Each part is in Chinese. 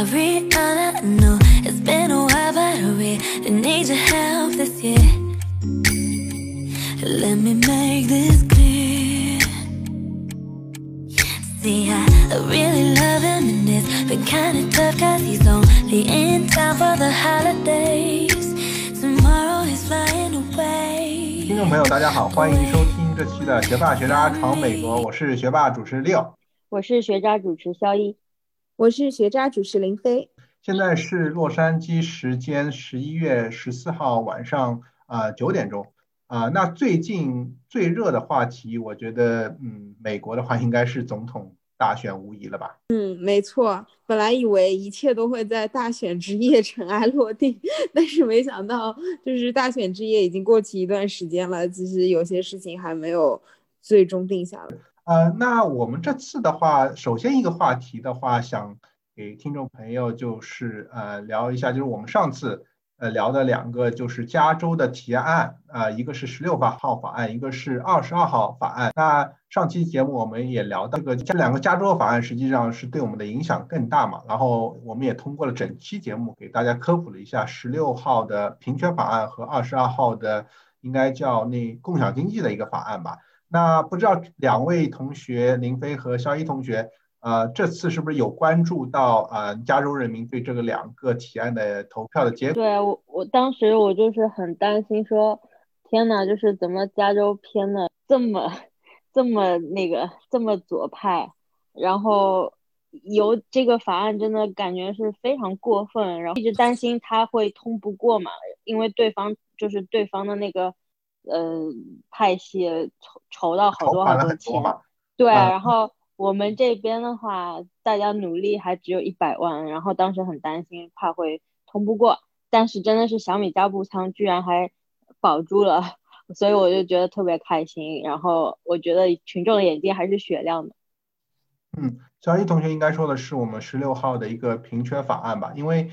Ariana, I know it's been a while, but I really need your help this year. Let me make this clear. See, I really love him, and it's been kinda tough, cause he's only in town for the holidays. Tomorrow he's flying away. 听众朋友大家好，欢迎收听这期的学霸学渣闯美国，我是学霸主持六，我是学渣主持肖一，我是学渣主持林飞。现在是洛杉矶时间11月14号晚上9点钟那最近最热的话题我觉得美国的话应该是总统大选无疑了吧。没错，本来以为一切都会在大选之夜尘埃落定，但是没想到就是大选之夜已经过去一段时间了，其实有些事情还没有最终定下来。那我们这次的话，首先一个话题的话，想给听众朋友就是聊一下，就是我们上次聊的两个就是加州的提案一个是16号法案，一个是22号法案。那上期节目我们也聊到这两个加州法案实际上是对我们的影响更大嘛，然后我们也通过了整期节目给大家科普了一下16号的平权法案和22号的应该叫那共享经济的一个法案吧。那不知道两位同学林飞和肖一同学这次是不是有关注到加州人民对这个两个提案的投票的结果？对，我当时我就是很担心说天哪，就是怎么加州偏的这么那个这么左派，然后由这个法案真的感觉是非常过分，然后一直担心他会通不过嘛，因为对方的那个派系筹到好多钱，对，然后我们这边的话，大家努力还只有100万，然后当时很担心，怕会通不过，但是真的是小米加步枪居然还保住了，所以我就觉得特别开心。然后我觉得群众的眼睛还是雪亮的。小一同学应该说的是我们16号的一个平权法案吧，因为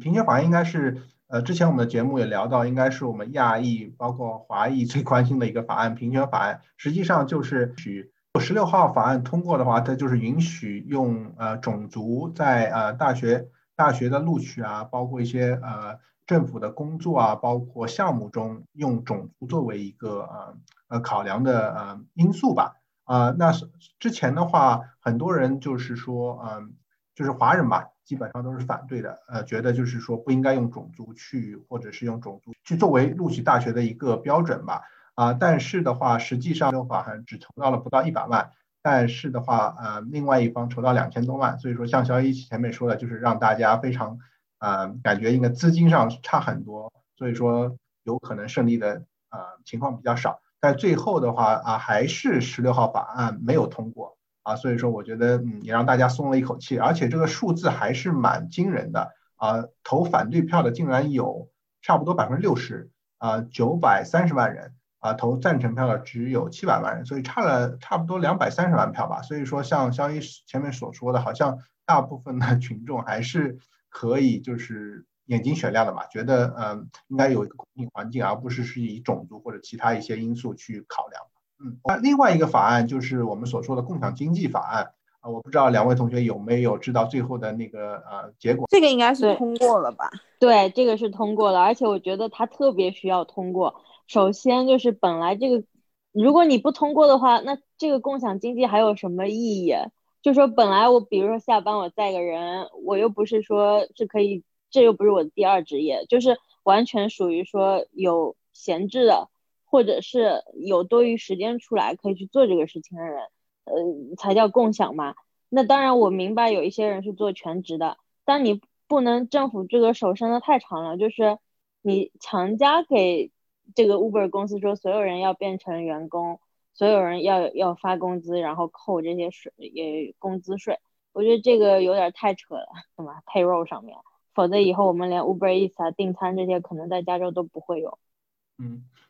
平权法案应该是。之前我们的节目也聊到，应该是我们亚裔包括华裔最关心的一个法案——平权法案。实际上就是许16号法案通过的话，它就是允许用种族在大学的录取啊，包括一些政府的工作啊，包括项目中用种族作为一个考量的因素吧。那之前的话，很多人就是说，就是华人吧。基本上都是反对的，觉得就是说不应该用种族去，或者是用种族去作为录取大学的一个标准吧，但是的话，实际上法案只筹到了不到100万，但是的话，另外一方筹到2000多万，所以说像小一前面说的，就是让大家非常，感觉应该资金上差很多，所以说有可能胜利的情况比较少，但最后的话还是16号法案没有通过。所以说我觉得也让大家松了一口气，而且这个数字还是蛮惊人的投反对票的竟然有差不多 60%， 930万人投赞成票的只有700万人，所以差了差不多230万票吧。所以说像肖一前面所说的，好像大部分的群众还是可以就是眼睛雪亮的吧，觉得应该有一个公平环境，而不是以种族或者其他一些因素去考量。另外一个法案就是我们所说的共享经济法案我不知道两位同学有没有知道最后的那个结果。这个应该是通过了吧？ 对，这个是通过了，而且我觉得它特别需要通过。首先就是本来这个如果你不通过的话，那这个共享经济还有什么意义？就说本来我比如说下班我载个人，我又不是说是可以，这又不是我的第二职业，就是完全属于说有闲置的或者是有多余时间出来可以去做这个事情的人才叫共享嘛。那当然我明白有一些人是做全职的，但你不能政府这个手伸的太长了，就是你强加给这个 Uber 公司说所有人要变成员工，所有人要发工资，然后扣这些税工资税，我觉得这个有点太扯了，什么 payroll 上面，否则以后我们连 Uber Eats 订餐这些可能在加州都不会有。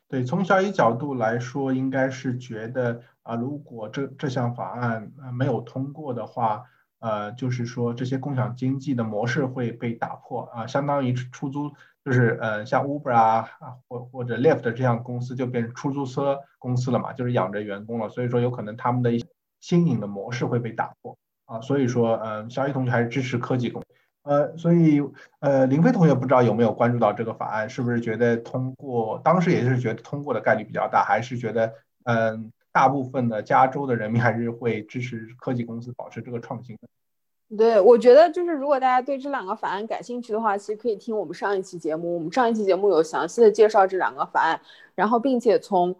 对，从小一角度来说应该是觉得如果这项法案没有通过的话就是说这些共享经济的模式会被打破相当于出租，就是像 Uber 或者 Lyft 这样公司就变成出租车公司了嘛，就是养着员工了，所以说有可能他们的一些新颖的模式会被打破所以说小一同学还是支持科技公司。所以林飞同学不知道有没有关注到这个法案，是不是觉得通过当时也是觉得通过的概率比较大，还是觉得大部分的加州的人民还是会支持科技公司保持这个创新的？对，我觉得就是如果大家对这两个法案感兴趣的话，其实可以听我们上一期节目，我们上一期节目有详细的介绍这两个法案，然后并且从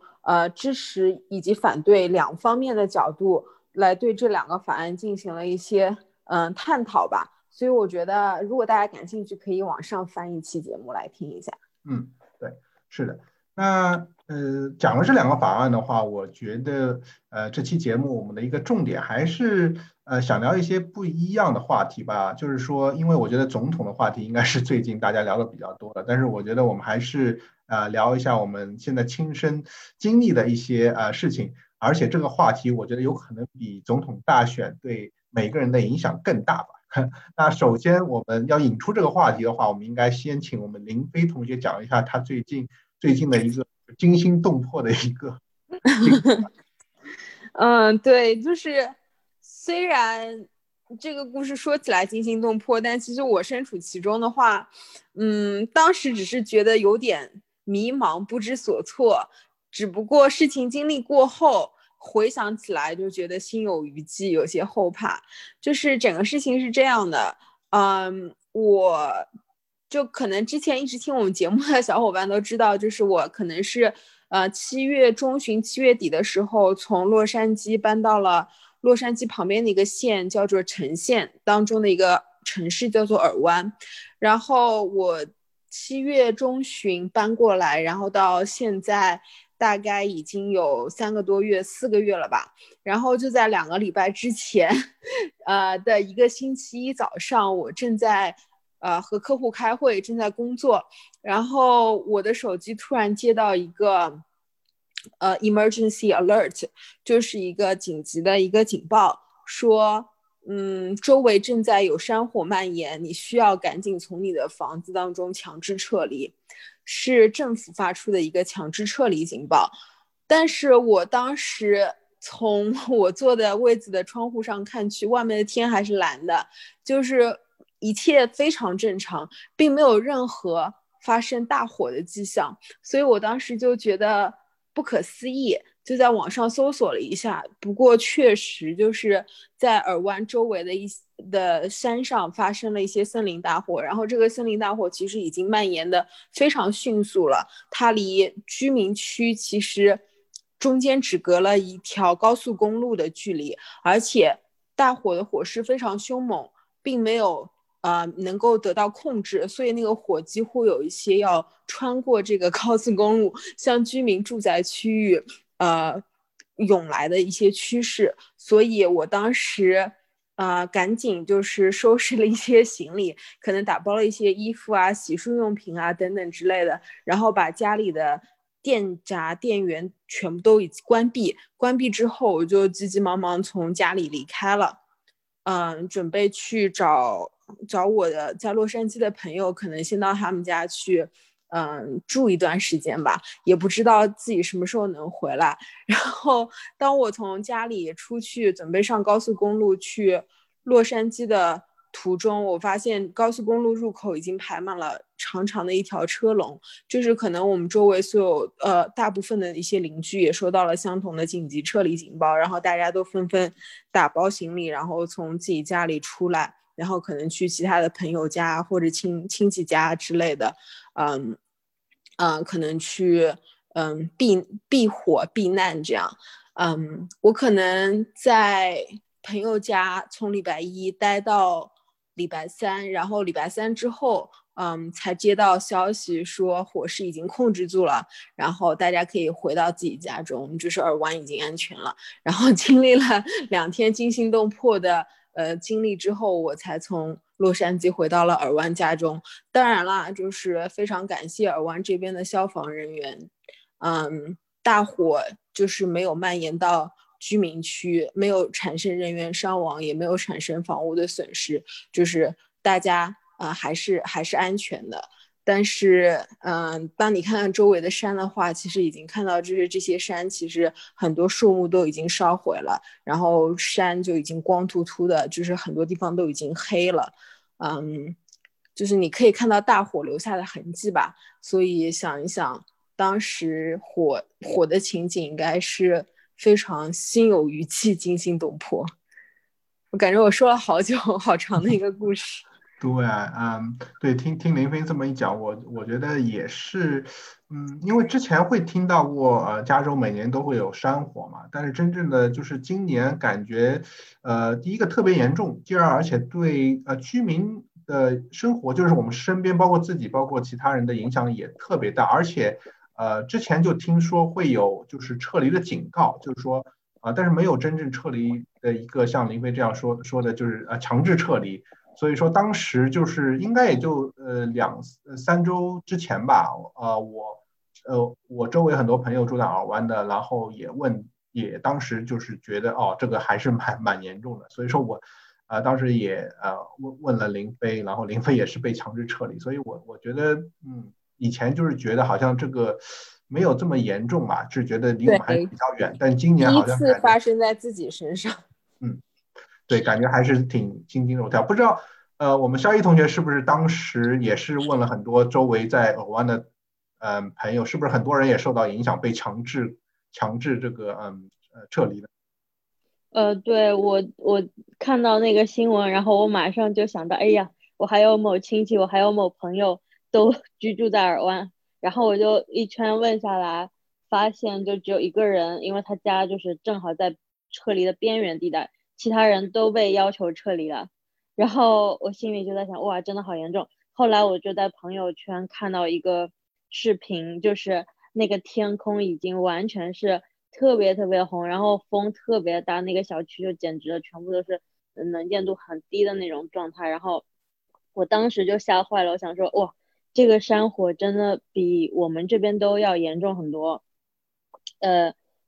支持以及反对两方面的角度来对这两个法案进行了一些探讨吧。所以我觉得如果大家感兴趣可以往上翻一期节目来听一下。嗯，对，是的。那讲了这两个法案的话，我觉得这期节目我们的一个重点还是想聊一些不一样的话题吧。就是说，因为我觉得总统的话题应该是最近大家聊的比较多的，但是我觉得我们还是聊一下我们现在亲身经历的一些事情，而且这个话题我觉得有可能比总统大选对每个人的影响更大吧。那首先我们要引出这个话题的话，我们应该先请我们林飞同学讲一下他最近的一个惊心动魄的一个对，就是虽然这个故事说起来惊心动魄，但其实我身处其中的话，当时只是觉得有点迷茫不知所措，只不过事情经历过后回想起来就觉得心有余悸，有些后怕。就是整个事情是这样的，我就可能之前一直听我们节目的小伙伴都知道，就是我可能是7月中旬7月底的时候从洛杉矶搬到了洛杉矶旁边的一个县叫做橙县当中的一个城市叫做尔湾，然后我7月中旬搬过来，然后到现在大概已经有3个多月4个月了吧。然后就在2个礼拜之前的一个星期一早上，我正在和客户开会，正在工作，然后我的手机突然接到一个emergency alert， 就是一个紧急的一个警报，说周围正在有山火蔓延，你需要赶紧从你的房子当中强制撤离，是政府发出的一个强制撤离警报。但是我当时从我坐的位置的窗户上看去，外面的天还是蓝的，就是一切非常正常，并没有任何发生大火的迹象，所以我当时就觉得不可思议，就在网上搜索了一下，不过确实就是在尔湾周围的山上发生了一些森林大火，然后这个森林大火其实已经蔓延的非常迅速了，它离居民区其实中间只隔了一条高速公路的距离，而且大火的火势非常凶猛，并没有能够得到控制，所以那个火几乎有一些要穿过这个高速公路向居民住宅区域涌来的一些趋势。所以我当时赶紧就是收拾了一些行李，可能打包了一些衣服啊、洗漱用品啊等等之类的，然后把家里的电闸、电源全部都已经关闭之后，我就急急忙忙从家里离开了，准备去找我的在洛杉矶的朋友，可能先到他们家去住一段时间吧，也不知道自己什么时候能回来。然后当我从家里出去准备上高速公路去洛杉矶的途中，我发现高速公路入口已经排满了长长的一条车龙，就是可能我们周围所有大部分的一些邻居也收到了相同的紧急撤离警报，然后大家都纷纷打包行李，然后从自己家里出来，然后可能去其他的朋友家或者亲戚家之类的，可能去避火避难这样。我可能在朋友家从礼拜1待到礼拜3，然后礼拜3之后才接到消息说火势已经控制住了，然后大家可以回到自己家中，就是尔湾已经安全了。然后经历了2天惊心动魄的经历之后，我才从洛杉矶回到了尔湾家中。当然啦，就是非常感谢尔湾这边的消防人员，大火就是没有蔓延到居民区，没有产生人员伤亡，也没有产生房屋的损失，就是大家还是安全的。但是当你看看周围的山的话，其实已经看到就是这些山其实很多树木都已经烧毁了，然后山就已经光秃秃的，就是很多地方都已经黑了。就是你可以看到大火留下的痕迹吧。所以想一想，当时火的情景应该是非常心有余悸、惊心动魄。我感觉我说了好久、好长的一个故事。对啊，对，听林飞这么一讲，我觉得也是，因为之前会听到过，加州每年都会有山火嘛，但是真正的就是今年感觉，第一个特别严重，第二而且对居民的生活，就是我们身边包括自己包括其他人的影响也特别大，而且之前就听说会有就是撤离的警告，就是说但是没有真正撤离的一个像林飞这样说的，就是强制撤离。所以说当时就是应该也就2-3周之前吧，我周围很多朋友住在尔湾的，然后也当时就是觉得这个还是蛮严重的，所以说我当时也问了林飞，然后林飞也是被强制撤离，所以我觉得以前就是觉得好像这个没有这么严重嘛，就觉得离我们还是比较远，但今年好像第一次发生在自己身上。对，感觉还是挺惊心动魄。不知道，我们肖一同学是不是当时也是问了很多周围在尔湾的，朋友，是不是很多人也受到影响，被强制这个撤离的？对，我看到那个新闻，然后我马上就想到，哎呀，我还有某亲戚，我还有某朋友都居住在尔湾，然后我就一圈问下来，发现就只有一个人，因为他家就是正好在撤离的边缘地带。其他人都被要求撤离了，然后我心里就在想，哇，真的好严重。后来我就在朋友圈看到一个视频，就是那个天空已经完全是特别特别红，然后风特别大，那个小区就简直全部都是能见度很低的那种状态。然后我当时就吓坏了，我想说，哇，这个山火真的比我们这边都要严重很多。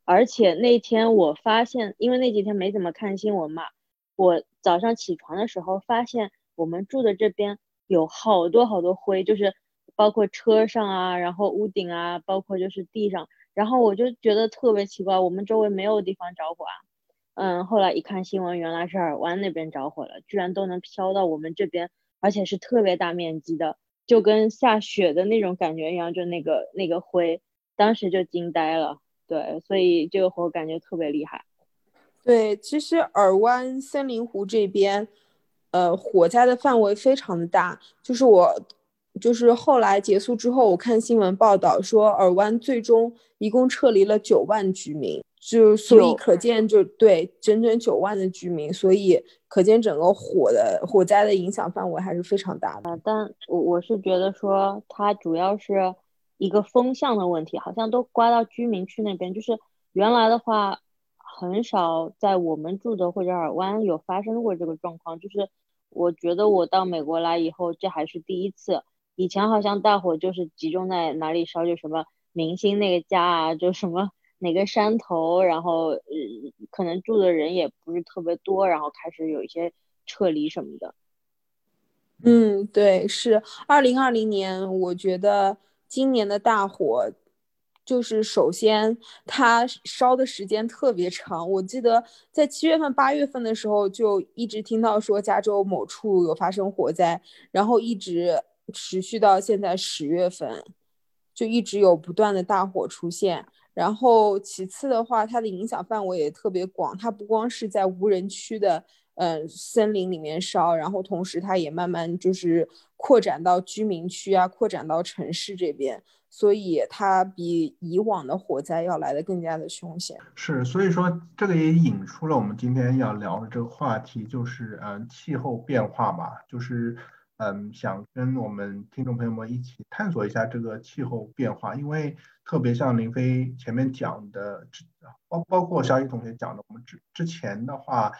而且那天我发现，因为那几天没怎么看新闻嘛，我早上起床的时候发现我们住的这边有好多好多灰，就是包括车上啊，然后屋顶啊，包括就是地上，然后我就觉得特别奇怪，我们周围没有地方着火啊。后来一看新闻，原来是尔湾那边着火了，居然都能飘到我们这边，而且是特别大面积的，就跟下雪的那种感觉一样，就那个灰，当时就惊呆了。对，所以这个火感觉特别厉害。对，其实尔湾森林湖这边，火灾的范围非常的大。就是后来结束之后，我看新闻报道说，尔湾最终一共撤离了9万居民，就所以可见就对整整9万的居民，所以可见整个火灾的影响范围还是非常大的。但我是觉得说，它主要是一个风向的问题，好像都刮到居民区那边，就是原来的话很少在我们住的或者尔湾有发生过这个状况，就是我觉得我到美国来以后这还是第一次，以前好像大火就是集中在哪里烧，就什么明星那个家啊，就什么哪个山头，然后可能住的人也不是特别多，然后开始有一些撤离什么的。对，是2020年，我觉得今年的大火，就是首先它烧的时间特别长，我记得在7月份、8月份的时候就一直听到说加州某处有发生火灾，然后一直持续到现在10月份，就一直有不断的大火出现。然后其次的话，它的影响范围也特别广，它不光是在无人区的森林里面烧，然后同时它也慢慢就是扩展到居民区啊，扩展到城市这边，所以它比以往的火灾要来得更加的凶险。是，所以说这个也引出了我们今天要聊的这个话题，就是气候变化嘛，就是想跟我们听众朋友们一起探索一下这个气候变化，因为特别像林飞前面讲的，包括小雨同学讲的，我们之前的话。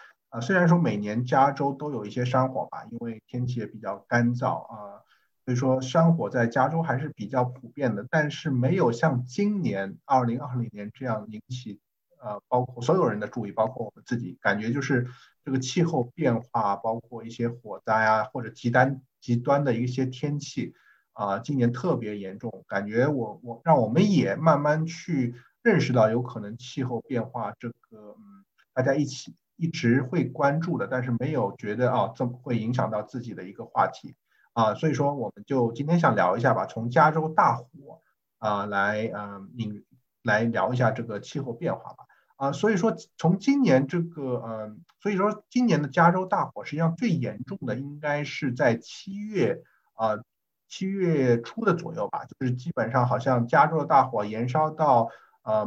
虽然说每年加州都有一些山火吧，因为天气也比较干燥所以说山火在加州还是比较普遍的，但是没有像今年2020年这样引起包括所有人的注意，包括我们自己，感觉就是这个气候变化，包括一些火灾啊，或者极端的一些天气今年特别严重，感觉我让我们也慢慢去认识到有可能气候变化这个大家一起一直会关注的，但是没有觉得这么会影响到自己的一个话题所以说我们就今天想聊一下吧，从加州大火来聊一下这个气候变化吧所以说从今年这个所以说今年的加州大火实际上最严重的应该是在7月初的左右吧，就是基本上好像加州的大火延烧到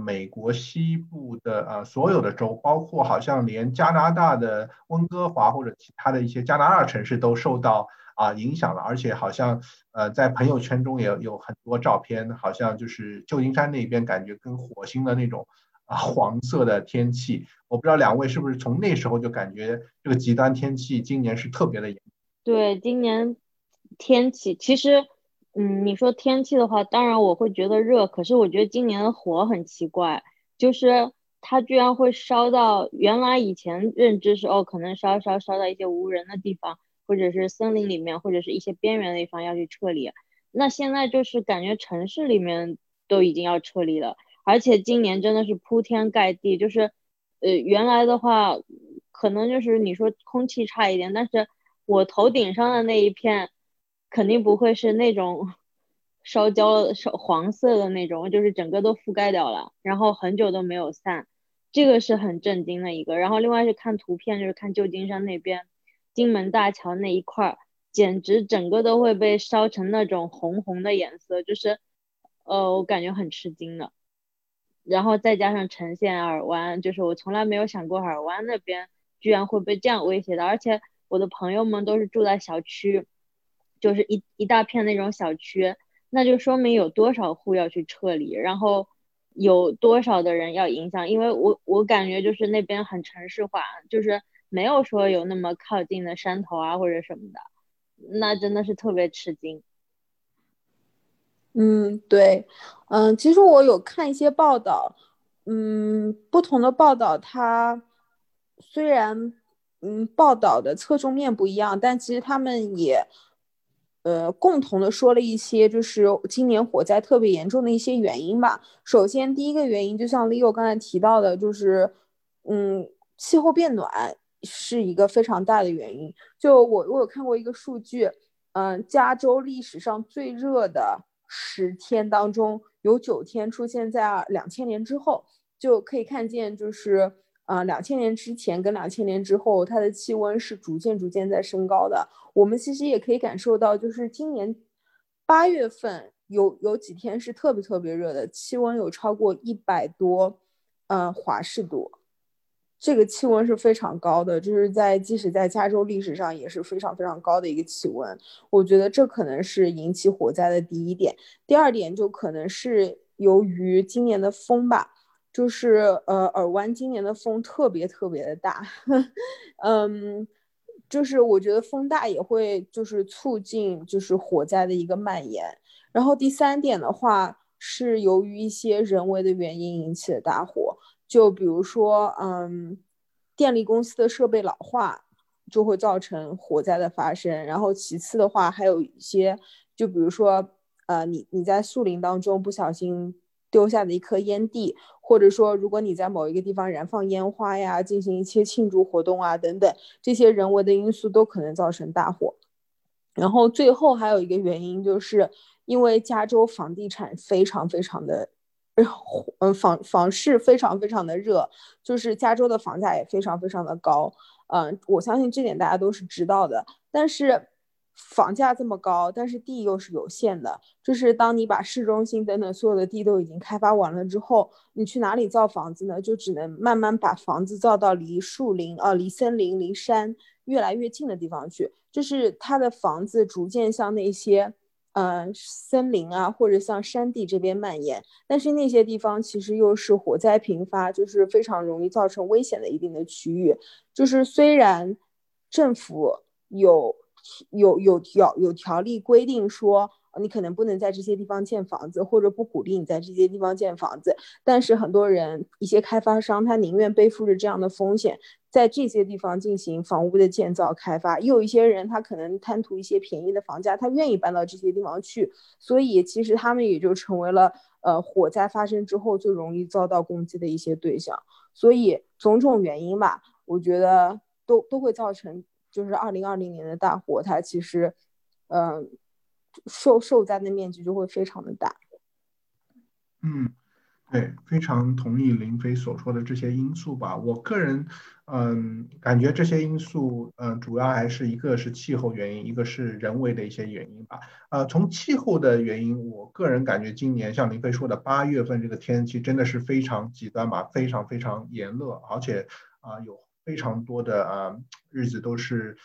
美国西部的所有的州，包括好像连加拿大的温哥华或者其他的一些加拿大城市都受到影响了，而且好像在朋友圈中也有很多照片，好像就是旧金山那边感觉跟火星的那种黄色的天气，我不知道两位是不是从那时候就感觉这个极端天气今年是特别的严重。对，今年天气其实你说天气的话，当然我会觉得热，可是我觉得今年的火很奇怪，就是它居然会烧到原来以前认知是可能烧到一些无人的地方，或者是森林里面，或者是一些边缘的地方要去撤离，那现在就是感觉城市里面都已经要撤离了，而且今年真的是铺天盖地，就是原来的话可能就是你说空气差一点，但是我头顶上的那一片肯定不会是那种烧焦黄色的那种，就是整个都覆盖掉了，然后很久都没有散，这个是很震惊的一个。然后另外是看图片，就是看旧金山那边金门大桥那一块简直整个都会被烧成那种红红的颜色，就是我感觉很吃惊的。然后再加上呈现尔湾，就是我从来没有想过尔湾那边居然会被这样威胁的，而且我的朋友们都是住在小区，就是一大片那种小区，那就说明有多少户要去撤离，然后有多少的人要影响，因为我感觉就是那边很城市化，就是没有说有那么靠近的山头或者什么的，那真的是特别吃惊。对，其实我有看一些报道，不同的报道它虽然报道的侧重面不一样，但其实他们也共同的说了一些就是今年火灾特别严重的一些原因吧。首先第一个原因就像 Leo 刚才提到的，就是气候变暖是一个非常大的原因。就我有看过一个数据，加州历史上最热的10天当中有9天出现在2000年之后，就可以看见就是2000年之前跟2000年之后它的气温是逐渐在升高的。我们其实也可以感受到，就是今年8月份有几天是特别热的，气温有超过100多华氏度，这个气温是非常高的，就是即使在加州历史上也是非常高的一个气温。我觉得这可能是引起火灾的第一点。第二点就可能是由于今年的风吧，就是尔湾今年的风特别的大就是我觉得风大也会就是促进就是火灾的一个蔓延。然后第三点的话是由于一些人为的原因引起的大火，就比如说电力公司的设备老化就会造成火灾的发生。然后其次的话还有一些就比如说你在树林当中不小心丢下的一颗烟蒂，或者说如果你在某一个地方燃放烟花呀，进行一些庆祝活动等等，这些人为的因素都可能造成大火。然后最后还有一个原因，就是因为加州房地产非常的房市非常的热，就是加州的房价也非常的高我相信这点大家都是知道的。但是房价这么高，但是地又是有限的，就是当你把市中心等等所有的地都已经开发完了之后，你去哪里造房子呢？就只能慢慢把房子造到离树林离森林离山越来越近的地方去，就是它的房子逐渐向那些森林或者像山地这边蔓延。但是那些地方其实又是火灾频发，就是非常容易造成危险的一定的区域。就是虽然政府有条例规定说你可能不能在这些地方建房子，或者不鼓励你在这些地方建房子，但是很多人一些开发商他宁愿背负着这样的风险在这些地方进行房屋的建造开发，也有一些人他可能贪图一些便宜的房价，他愿意搬到这些地方去，所以其实他们也就成为了火灾发生之后最容易遭到攻击的一些对象。所以种种原因吧，我觉得都会造成就是2020年的大火，它其实受灾的面积就会非常的大。嗯，对，非常同意林飞所说的这些因素吧。我个人感觉这些因素主要还是一个是气候原因，一个是人为的一些原因吧。从气候的原因，我个人感觉今年像林飞说的8月份这个天气真的是非常极端吧，非常非常炎热，而且有非常多的日子都是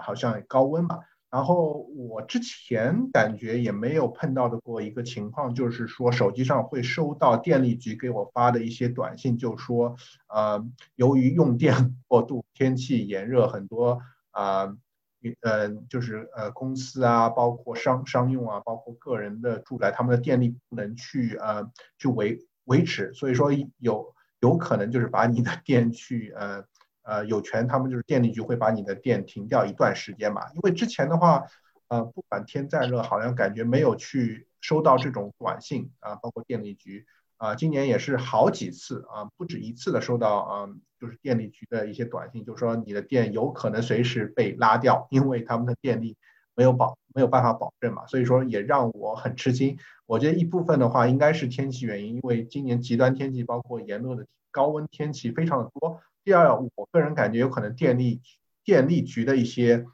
好像高温吧。然后我之前感觉也没有碰到的过一个情况，就是说手机上会收到电力局给我发的一些短信，就说由于用电过度，天气炎热，很多就是公司啊，包括商用啊，包括个人的住宅，他们的电力不能去维持，所以说有可能就是把你的电去有权，他们就是电力局会把你的电停掉一段时间嘛。因为之前的话不管天再热，好像感觉没有去收到这种短信包括电力局今年也是好几次不止一次的收到就是电力局的一些短信，就是说你的电有可能随时被拉掉，因为他们的电力没有办法保证嘛。所以说也让我很吃惊。我觉得一部分的话应该是天气原因，因为今年极端天气包括炎热的高温天气非常的多。第二，我个人感觉有可能电力局的一些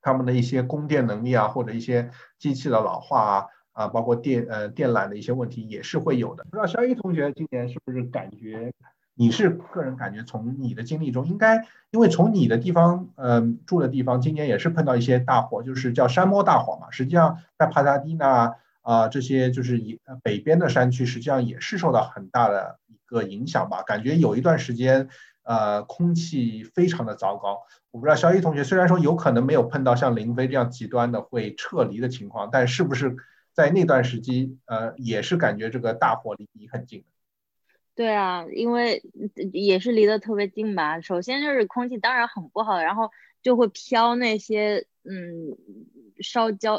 他们的一些供电能力啊，或者一些机器的老化啊，包括电缆的一些问题也是会有的。不知道肖一同学今年是不是感觉，你是个人感觉从你的经历中，应该因为从你的地方住的地方今年也是碰到一些大火，就是叫山猫大火嘛。实际上在帕萨迪纳这些就是北边的山区，实际上也是受到很大的一个影响吧。感觉有一段时间空气非常的糟糕。我不知道肖一同学虽然说有可能没有碰到像林飞这样极端的会撤离的情况，但是不是在那段时期也是感觉这个大火离你很近？对啊，因为也是离得特别近吧。首先就是空气当然很不好，然后就会飘那些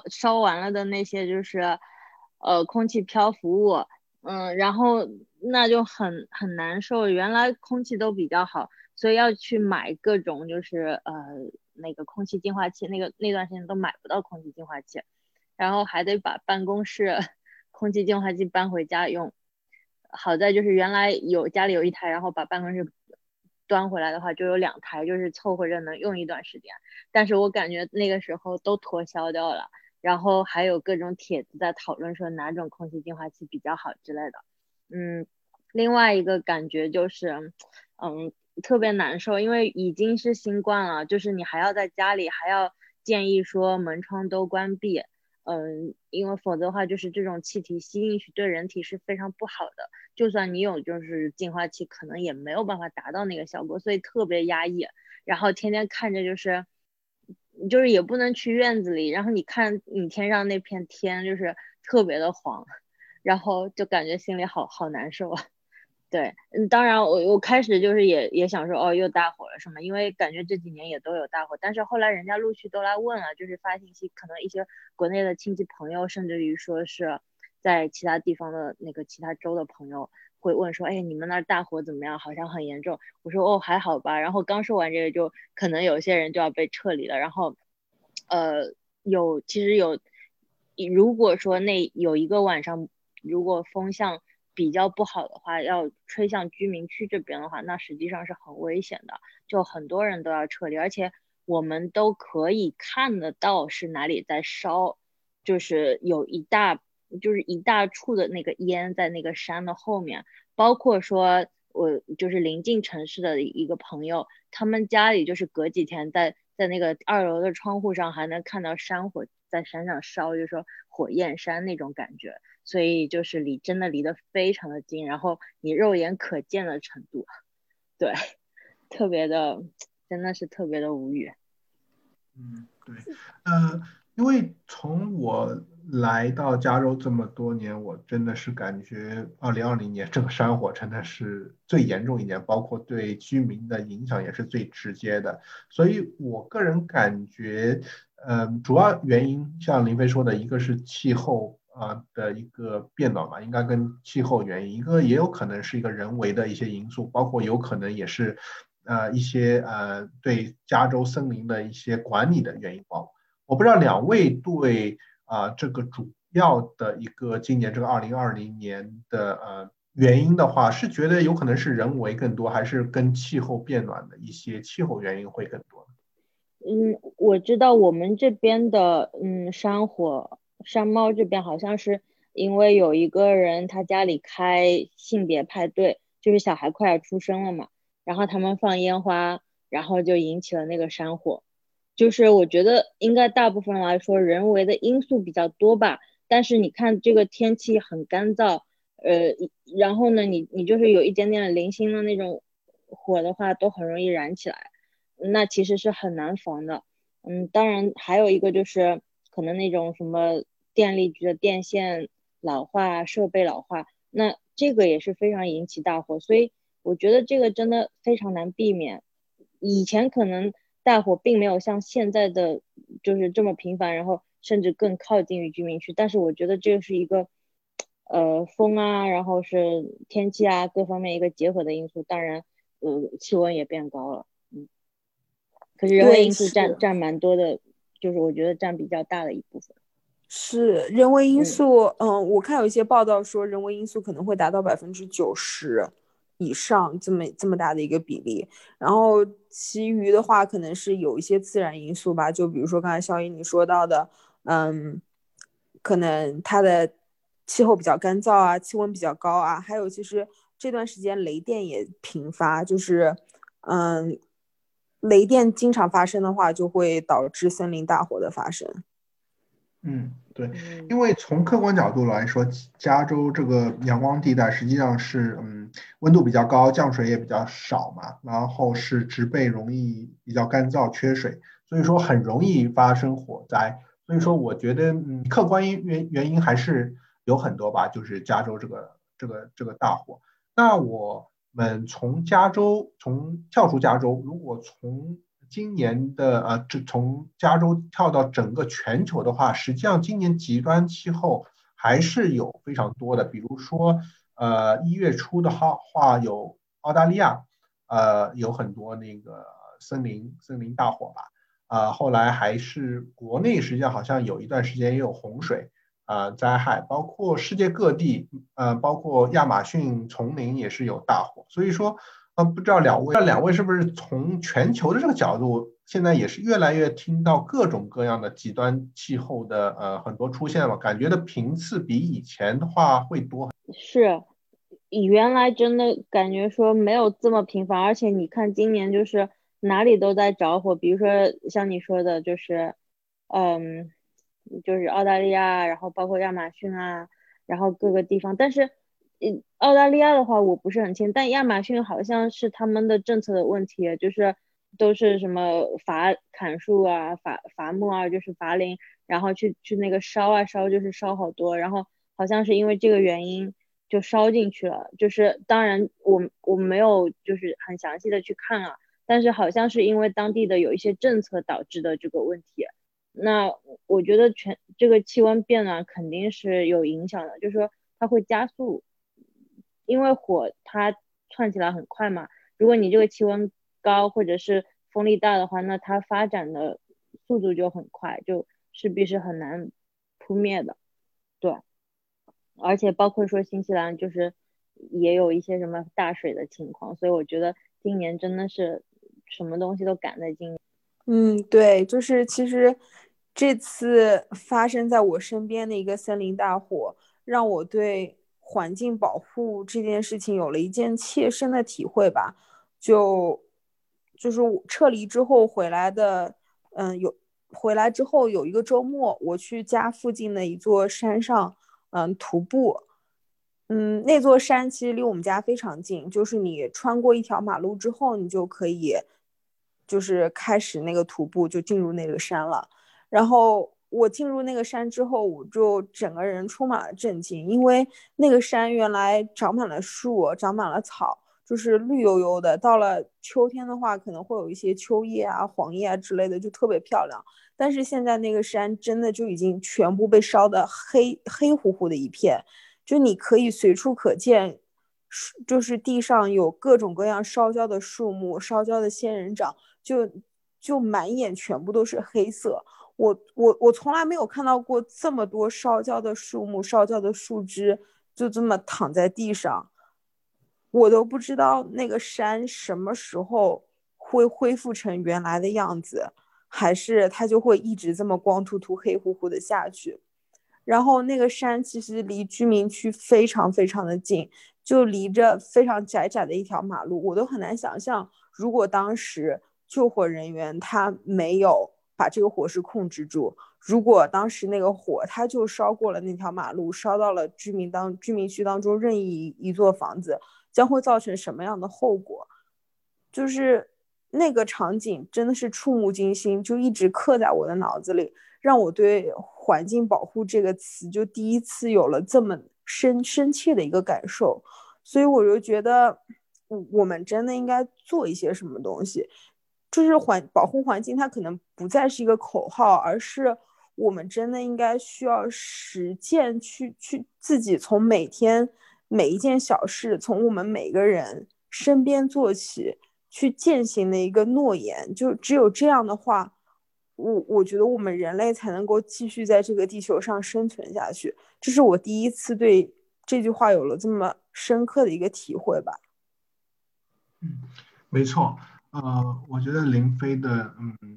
烧完了的那些就是空气漂浮物，然后那就很难受。原来空气都比较好，所以要去买各种就是那个空气净化器，那段时间都买不到空气净化器，然后还得把办公室空气净化器搬回家用。好在就是原来家里有一台，然后把办公室端回来的话就有2台，就是凑合着能用一段时间。但是我感觉那个时候都脱销掉了，然后还有各种帖子在讨论说哪种空气净化器比较好之类的。另外一个感觉就是特别难受，因为已经是新冠了，就是你还要在家里，还要建议说门窗都关闭，因为否则的话就是这种气体吸进去对人体是非常不好的，就算你有就是净化器可能也没有办法达到那个效果，所以特别压抑。然后天天看着就是也不能去院子里，然后你看你天上那片天就是特别的黄，然后就感觉心里好难受啊。对，当然我开始就是也想说又大火了什么，因为感觉这几年也都有大火，但是后来人家陆续都来问了，就是发信息，可能一些国内的亲戚朋友，甚至于说是在其他地方的那个其他州的朋友会问说，哎，你们那大火怎么样？好像很严重。我说还好吧。然后刚说完这个，就可能有些人就要被撤离了。然后其实有，如果说那有一个晚上如果风向比较不好的话，要吹向居民区这边的话，那实际上是很危险的，就很多人都要撤离。而且我们都可以看得到是哪里在烧，就是有一大处的那个烟在那个山的后面。包括说我就是临近城市的一个朋友，他们家里就是隔几天在那个2楼的窗户上还能看到山火在山上烧，就是说火焰山那种感觉。所以就是真的离得非常的近，然后你肉眼可见的程度。对，特别的，真的是特别的无语。对，因为从我来到加州这么多年，我真的是感觉2020年这个山火真的是最严重一年，包括对居民的影响也是最直接的。所以我个人感觉主要原因像林飞说的，一个是气候的一个变暖嘛，应该跟气候原因，一个也有可能是一个人为的一些因素，包括有可能也是一些对加州森林的一些管理的原因吧。我不知道两位对这个主要的一个今年这个2020年的原因的话，是觉得有可能是人为更多，还是跟气候变暖的一些气候原因会更多？我知道我们这边的山火山猫这边好像是因为有一个人他家里开性别派对，就是小孩快要出生了嘛，然后他们放烟花，然后就引起了那个山火。就是我觉得应该大部分来说人为的因素比较多吧，但是你看这个天气很干燥，然后呢你就是有一点点零星的那种火的话都很容易燃起来，那其实是很难防的。当然还有一个就是可能那种什么电力局的电线老化、设备老化，那这个也是非常引起大火，所以我觉得这个真的非常难避免。以前可能大火并没有像现在的就是这么频繁，然后甚至更靠近于居民区，但是我觉得这是一个风啊，然后是天气啊各方面一个结合的因素，当然气温也变高了。可是人为因素占蛮多的，就是我觉得占比较大的一部分。是人为因素，我看有一些报道说人为因素可能会达到90%以上这么大的一个比例，然后其余的话可能是有一些自然因素吧，就比如说刚才肖英你说到的，可能它的气候比较干燥啊，气温比较高啊，还有其实这段时间雷电也频发，就是雷电经常发生的话就会导致森林大火的发生。对，因为从客观角度来说，加州这个阳光地带实际上是温度比较高，降水也比较少嘛，然后是植被容易比较干燥缺水，所以说很容易发生火灾。所以说我觉得客观原因还是有很多吧，就是加州这个大火。那我们从加州，从跳出加州，如果从今年的从加州跳到整个全球的话，实际上今年极端气候还是有非常多的，比如说1月初的话有澳大利亚有很多那个森林大火吧，后来还是国内实际上好像有一段时间也有洪水灾害，包括世界各地包括亚马逊丛林也是有大火。所以说不知道两位是不是从全球的这个角度，现在也是越来越听到各种各样的极端气候的很多出现了，感觉的频次比以前的话会多。是，原来真的感觉说没有这么频繁，而且你看今年就是哪里都在着火，比如说像你说的就是就是澳大利亚，然后包括亚马逊啊，然后各个地方。但是澳大利亚的话我不是很清，但亚马逊好像是他们的政策的问题，就是都是什么砍树啊、伐木啊，就是伐林，然后去那个烧，就是烧好多，然后好像是因为这个原因就烧进去了。就是当然我没有就是很详细的去看啊，但是好像是因为当地的有一些政策导致的这个问题。那我觉得这个气温变暖肯定是有影响的，就是说它会加速，因为火它窜起来很快嘛，如果你这个气温高或者是风力大的话，那它发展的速度就很快，就势必是很难扑灭的。对，而且包括说新西兰就是也有一些什么大水的情况，所以我觉得今年真的是什么东西都赶在今年。对，就是其实这次发生在我身边的一个森林大火，让我对环境保护这件事情有了一件切身的体会吧。就是撤离之后回来的，回来之后有一个周末，我去家附近的一座山上，徒步，那座山其实离我们家非常近，就是你穿过一条马路之后，你就可以，就是开始那个徒步，就进入那个山了。然后我进入那个山之后，我就整个人充满了震惊，因为那个山原来长满了树，长满了草，就是绿油油的，到了秋天的话可能会有一些秋叶啊、黄叶啊之类的，就特别漂亮。但是现在那个山真的就已经全部被烧得黑乎乎的一片，就你可以随处可见就是地上有各种各样烧焦的树木，烧焦的仙人掌，就满眼全部都是黑色。我从来没有看到过这么多烧焦的树木，烧焦的树枝就这么躺在地上。我都不知道那个山什么时候会恢复成原来的样子，还是它就会一直这么光秃秃黑乎乎的下去。然后那个山其实离居民区非常非常的近，就离着非常窄窄的一条马路。我都很难想象，如果当时救火人员他没有把这个火势控制住，如果当时那个火它就烧过了那条马路，烧到了居民区当中任意一座房子，将会造成什么样的后果。就是那个场景真的是触目惊心，就一直刻在我的脑子里，让我对环境保护这个词就第一次有了这么深切的一个感受。所以我就觉得我们真的应该做一些什么东西，就是保护环境它可能不再是一个口号，而是我们真的应该需要实践，去自己从每天每一件小事，从我们每个人身边做起，去践行的一个诺言。就只有这样的话，我觉得我们人类才能够继续在这个地球上生存下去。这是我第一次对这句话有了这么深刻的一个体会吧。没错。我觉得林飞的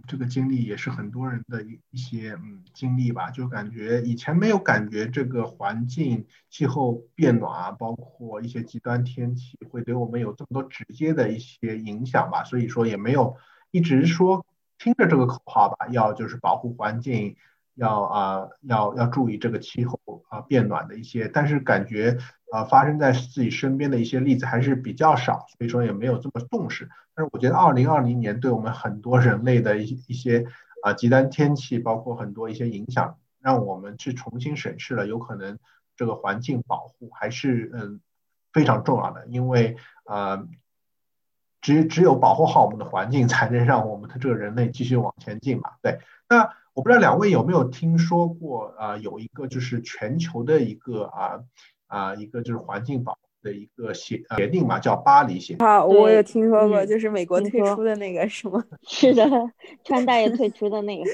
这个经历也是很多人的一些经历吧，就感觉以前没有感觉这个环境气候变暖啊，包括一些极端天气会对我们有这么多直接的一些影响吧，所以说也没有一直说听着这个口号吧，要就是保护环境，要注意这个气候变暖的一些，但是感觉发生在自己身边的一些例子还是比较少，所以说也没有这么重视。但是我觉得2020年对我们很多人类的一些极端天气，包括很多一些影响，让我们去重新审视了有可能这个环境保护还是非常重要的。因为只有保护好我们的环境，才能让我们的这个人类继续往前进嘛。对，那我不知道两位有没有听说过有一个就是全球的一个就是环境保护的一个协定嘛，叫巴黎协定。我有听说过，就是美国退出的那个什么，是的，川大爷退出的那个，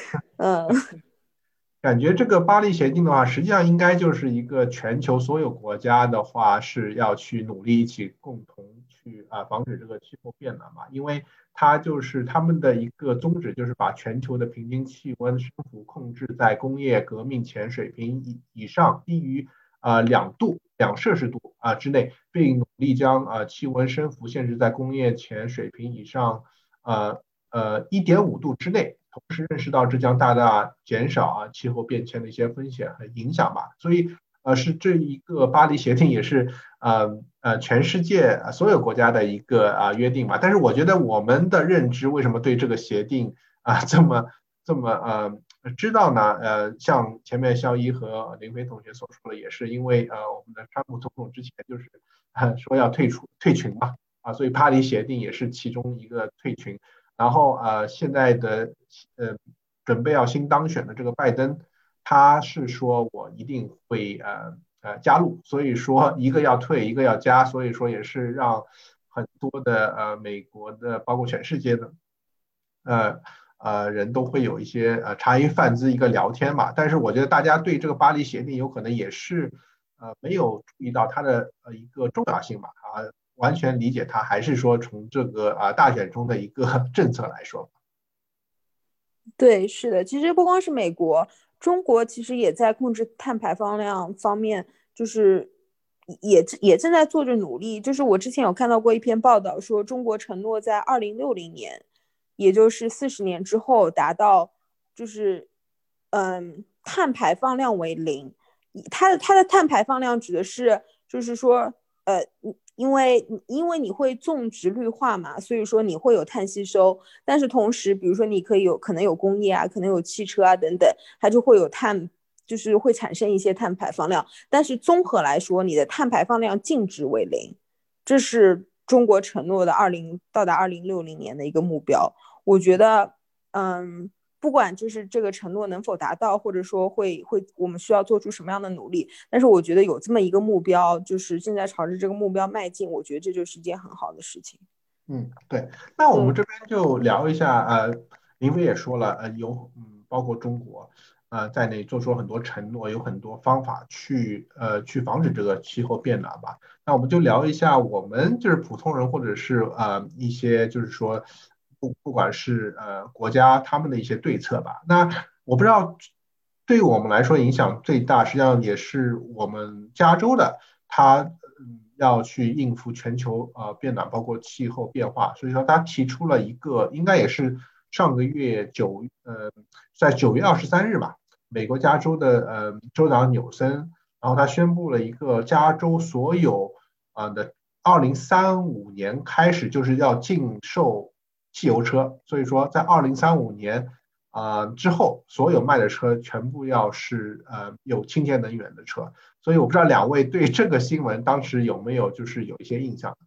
感觉这个巴黎协定的话，实际上应该就是一个全球所有国家的话是要去努力一起共同去防止这个气候变暖嘛，因为它就是他们的一个宗旨，就是把全球的平均气温升幅控制在工业革命前水平以上，低于2摄氏度之内，并努力将气温升幅限制在工业前水平以上1.5 度之内。同时认识到这将大减少气候变迁的一些风险和影响吧，所以是这一个巴黎协定也是全世界所有国家的一个约定嘛。但是我觉得我们的认知为什么对这个协定这么知道呢？像前面肖一和林飞同学所说的，也是因为我们的川普总统之前就是说要退群嘛，所以巴黎协定也是其中一个退群。然后现在的准备要新当选的这个拜登，他是说我一定会加入，所以说一个要退一个要加，所以说也是让很多的美国的包括全世界的人都会有一些茶余饭之一个聊天嘛。但是我觉得大家对这个巴黎协定有可能也是没有注意到它的一个重要性嘛，完全理解它还是说从这个大选中的一个政策来说。对，是的，其实不光是美国，中国其实也在控制碳排放量方面，就是也正在做着努力。就是我之前有看到过一篇报道说，中国承诺在2060年，也就是40年之后达到就是碳排放量为0。它的碳排放量指的是就是说因为你会种植绿化嘛，所以说你会有碳吸收，但是同时比如说你可能有工业啊，可能有汽车啊等等，它就会有碳，就是会产生一些碳排放量，但是综合来说你的碳排放量净值为0。这是中国承诺的到达2060年的一个目标。我觉得不管就是这个承诺能否达到，或者说会我们需要做出什么样的努力，但是我觉得有这么一个目标，就是现在朝着这个目标迈进，我觉得这就是一件很好的事情。嗯，对。那我们这边就聊一下，林飞也说了，有包括中国在内做出很多承诺，有很多方法去防止这个气候变暖吧。那我们就聊一下我们就是普通人，或者是一些就是说不管是国家他们的一些对策吧。那我不知道对我们来说影响最大，实际上也是我们加州的，他要去应付全球变暖，包括气候变化，所以说他提出了一个，应该也是上个月在9月23日吧，美国加州的州长纽森，然后他宣布了一个加州所有的2035年开始就是要禁售汽油车，所以说在2035年之后，所有卖的车全部要是有清洁能源的车。所以我不知道两位对这个新闻当时有没有就是有一些印象。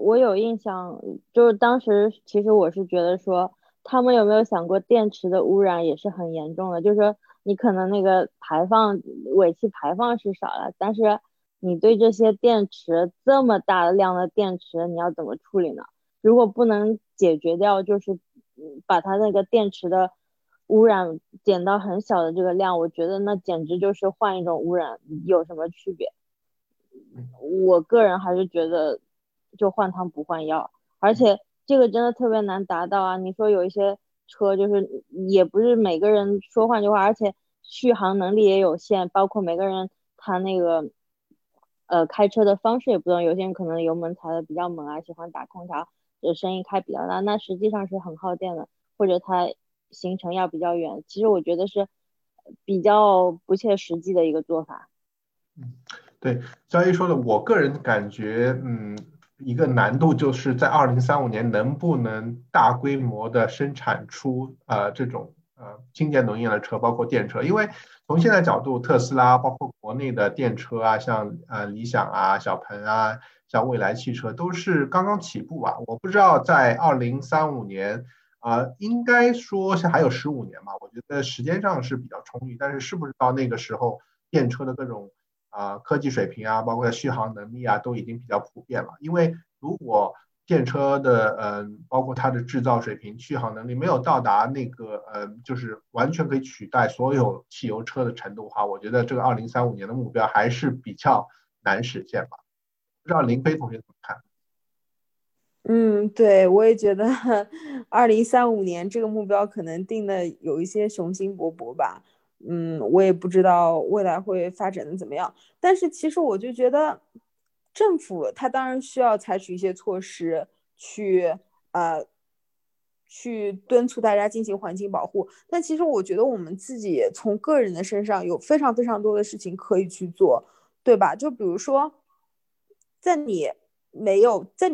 我有印象，就是当时其实我是觉得说，他们有没有想过电池的污染也是很严重的，就是说你可能那个尾气排放是少了，但是你对这些电池这么大量的电池你要怎么处理呢？如果不能解决掉，就是把它那个电池的污染减到很小的这个量，我觉得那简直就是换一种污染，有什么区别？我个人还是觉得就换汤不换药，而且这个真的特别难达到啊！你说有一些车就是也不是每个人说换就换，而且续航能力也有限，包括每个人他那个开车的方式也不同，有些人可能油门踩的比较猛啊，喜欢打空调，声音开比较大，那实际上是很耗电的，或者它行程要比较远，其实我觉得是比较不切实际的一个做法。对，肖一说的，我个人感觉一个难度就是在2035年能不能大规模的生产出这种清洁能源的车，包括电车。因为从现在角度，特斯拉包括国内的电车啊，像理想啊、小鹏啊，像蔚来汽车都是刚刚起步啊，我不知道在2035年应该说是还有15年嘛，我觉得时间上是比较充裕，但是是不是到那个时候电车的各种科技水平啊，包括续航能力啊，都已经比较普遍了。因为如果电车的包括它的制造水平、续航能力没有到达那个就是完全可以取代所有汽油车的程度的话，我觉得这个2035年的目标还是比较难实现吧。不知道林飞同学怎么看？对，我也觉得2035年这个目标可能定的有一些雄心勃勃吧。我也不知道未来会发展的怎么样，但是其实我就觉得政府它当然需要采取一些措施去敦促大家进行环境保护，但其实我觉得我们自己从个人的身上有非常非常多的事情可以去做，对吧？就比如说在你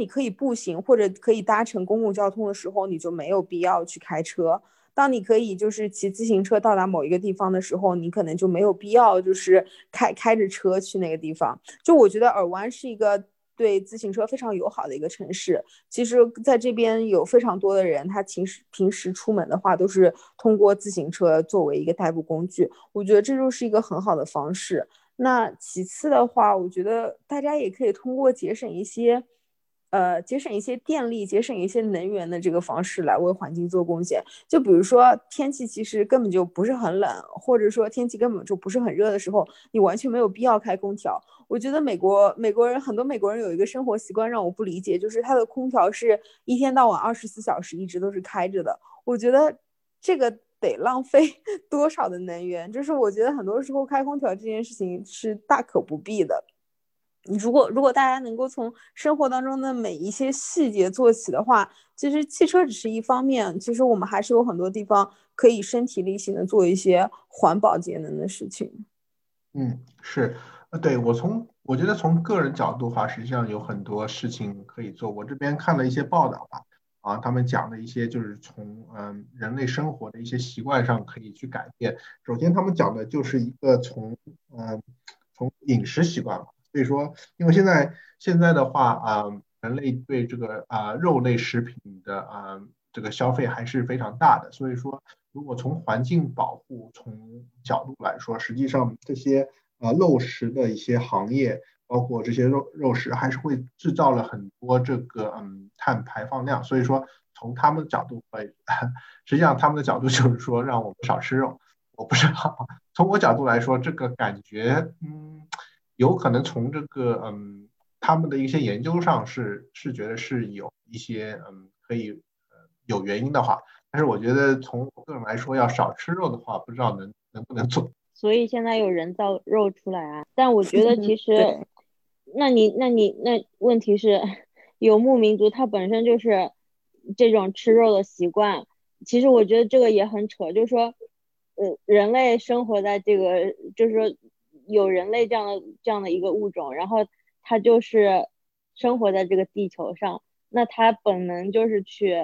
可以步行或者可以搭乘公共交通的时候，你就没有必要去开车。当你可以就是骑自行车到达某一个地方的时候，你可能就没有必要就是开着车去那个地方。就我觉得尔湾是一个对自行车非常友好的一个城市，其实在这边有非常多的人，他平时出门的话都是通过自行车作为一个代步工具，我觉得这就是一个很好的方式。那其次的话，我觉得大家也可以通过节省一些电力、节省一些能源的这个方式来为环境做贡献。就比如说天气其实根本就不是很冷，或者说天气根本就不是很热的时候，你完全没有必要开空调。我觉得很多美国人有一个生活习惯让我不理解，就是他的空调是一天到晚24小时一直都是开着的。我觉得这个得浪费多少的能源，就是我觉得很多时候开空调这件事情是大可不必的。如果大家能够从生活当中的每一些细节做起的话，其实汽车只是一方面，其实我们还是有很多地方可以身体力行的做一些环保节能的事情。是，对，我觉得从个人角度的话，实际上有很多事情可以做。我这边看了一些报道吧，他们讲的一些就是从人类生活的一些习惯上可以去改变。首先他们讲的就是一个从饮食习惯嘛，所以说因为现在的话人类对这个肉类食品的这个消费还是非常大的。所以说如果从环境保护从角度来说，实际上这些肉食的一些行业，包括这些肉食还是会制造了很多这个碳排放量。所以说从他们的角度会，实际上他们的角度就是说让我们少吃肉。我不知道，从我角度来说这个感觉有可能从这个他们的一些研究上是觉得是有一些可以有原因的话，但是我觉得从我个人来说要少吃肉的话不知道能不能做。所以现在有人造肉出来啊，但我觉得其实那问题是游牧民族他本身就是这种吃肉的习惯，其实我觉得这个也很扯，就是说人类生活在这个，就是说有人类这样的一个物种，然后他就是生活在这个地球上，那他本能就是去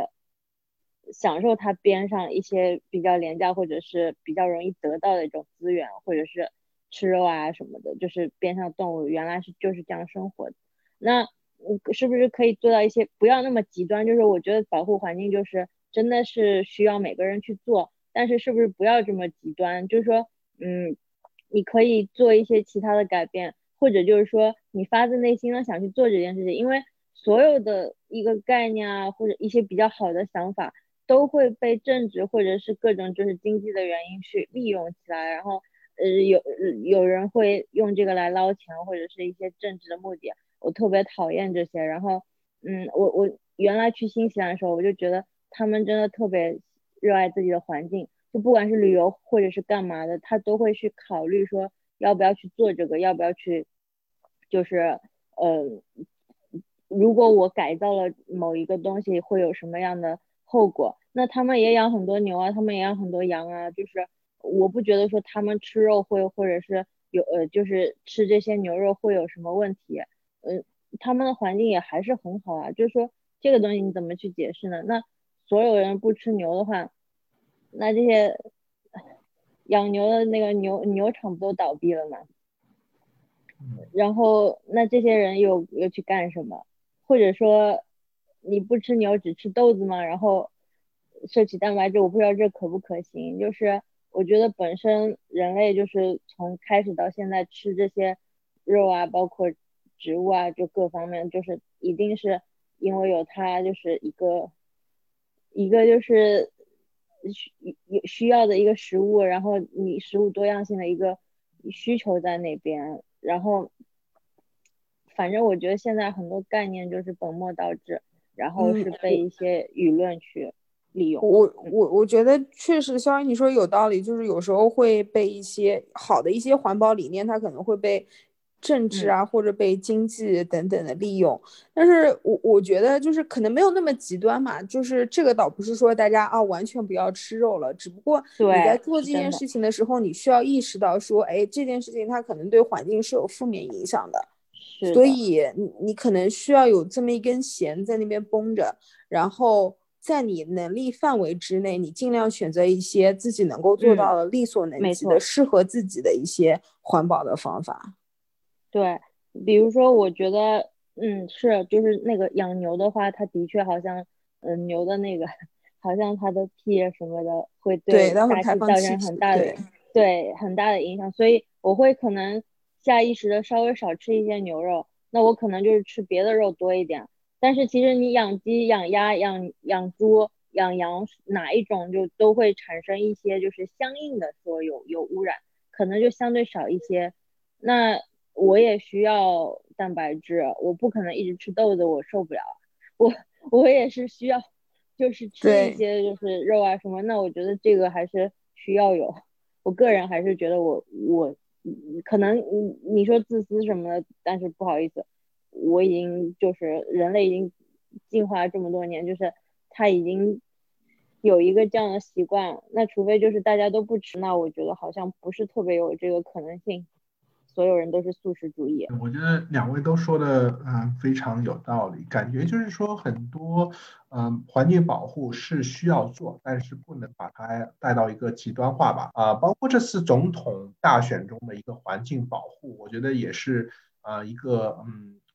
享受他边上一些比较廉价或者是比较容易得到的一种资源，或者是吃肉啊什么的，就是边上动物原来就是这样生活的。那是不是可以做到一些不要那么极端，就是我觉得保护环境就是真的是需要每个人去做，但是是不是不要这么极端，就是说你可以做一些其他的改变，或者就是说你发自内心的想去做这件事情，因为所有的一个概念啊或者一些比较好的想法都会被政治或者是各种就是经济的原因去利用起来，然后有人会用这个来捞钱或者是一些政治的目的，我特别讨厌这些。然后我原来去新西兰的时候我就觉得他们真的特别热爱自己的环境，就不管是旅游或者是干嘛的，他都会去考虑说要不要去做这个，要不要去就是如果我改造了某一个东西会有什么样的后果。那他们也养很多牛啊，他们也养很多羊啊，就是我不觉得说他们吃肉会或者是就是吃这些牛肉会有什么问题，他们的环境也还是很好啊，就是说这个东西你怎么去解释呢？那所有人不吃牛的话，那这些养牛的那个牛场不都倒闭了吗？然后那这些人又去干什么？或者说你不吃牛只吃豆子吗？然后摄取蛋白质，我不知道这可不可行。就是我觉得本身人类就是从开始到现在吃这些肉啊，包括植物啊，就各方面就是一定是因为有它就是一个就是需要的一个食物，然后你食物多样性的一个需求在那边。然后反正我觉得现在很多概念就是本末倒置，然后是被一些舆论去利用。我觉得确实肖恩你说有道理，就是有时候会被一些好的一些环保理念它可能会被政治啊或者被经济等等的利用，但是我觉得就是可能没有那么极端嘛，就是这个倒不是说大家啊完全不要吃肉了，只不过你在做这件事情的时候你需要意识到说，哎，这件事情它可能对环境是有负面影响的，所以你可能需要有这么一根弦在那边绷着，然后在你能力范围之内你尽量选择一些自己能够做到的力所能及的适合自己的一些环保的方法。对，比如说我觉得是就是那个养牛的话，它的确好像牛的那个好像它的屁什么的会对大气造成很大的很大的影响，所以我会可能下意识的稍微少吃一些牛肉，那我可能就是吃别的肉多一点。但是其实你养鸡养鸭养猪养羊哪一种就都会产生一些就是相应的说有污染，可能就相对少一些。那我也需要蛋白质，我不可能一直吃豆子，我受不了。我也是需要就是吃一些就是肉啊什么，那我觉得这个还是需要有。我个人还是觉得我可能你说自私什么的，但是不好意思，我已经就是人类已经进化这么多年，就是他已经有一个这样的习惯，那除非就是大家都不吃，那我觉得好像不是特别有这个可能性，所有人都是素食主义。我觉得两位都说的非常有道理，感觉就是说很多环境保护是需要做，但是不能把它带到一个极端化吧。包括这次总统大选中的一个环境保护，我觉得也是一个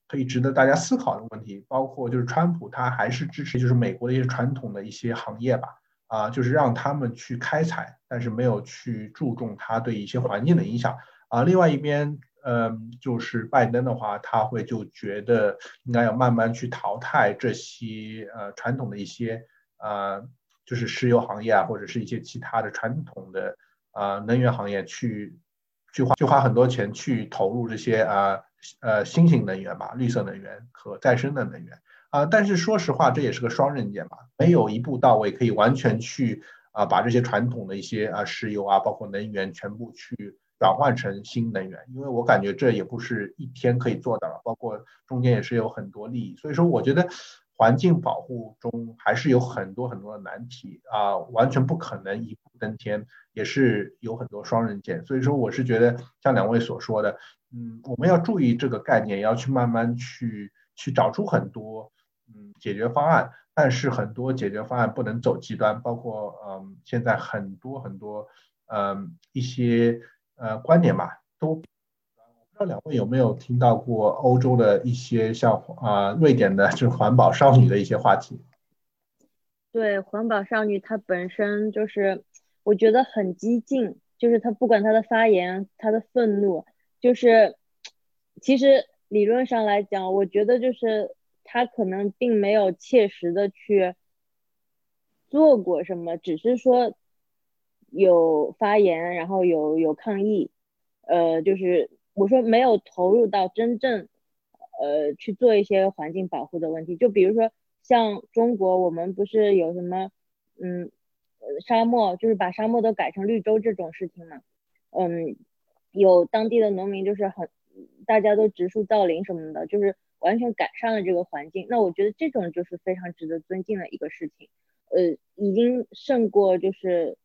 可以值得大家思考的问题，包括就是川普他还是支持就是美国的一些传统的一些行业吧，就是让他们去开采，但是没有去注重它对一些环境的影响啊。另外一边就是拜登的话，他会就觉得应该要慢慢去淘汰这些传统的一些就是石油行业啊，或者是一些其他的传统的能源行业去花很多钱去投入这些新型能源吧，绿色能源和再生的能源但是说实话这也是个双刃剑吧，没有一步到位可以完全去把这些传统的一些石油啊包括能源全部去转换成新能源，因为我感觉这也不是一天可以做到了，包括中间也是有很多利益，所以说我觉得环境保护中还是有很多很多的难题完全不可能一步登天，也是有很多双刃剑，所以说我是觉得像两位所说的我们要注意这个概念，要去慢慢去找出很多解决方案，但是很多解决方案不能走极端，包括现在很多一些观点吧，都不知道两位有没有听到过欧洲的一些像瑞典的就是环保少女的一些话题。对，环保少女她本身就是我觉得很激进，就是她不管她的发言她的愤怒，就是其实理论上来讲我觉得就是她可能并没有切实的去做过什么，只是说有发言然后有抗议就是我说没有投入到真正去做一些环境保护的问题，就比如说像中国我们不是有什么沙漠，就是把沙漠都改成绿洲这种事情嘛有当地的农民就是大家都植树造林什么的，就是完全改善了这个环境，那我觉得这种就是非常值得尊敬的一个事情已经胜过就是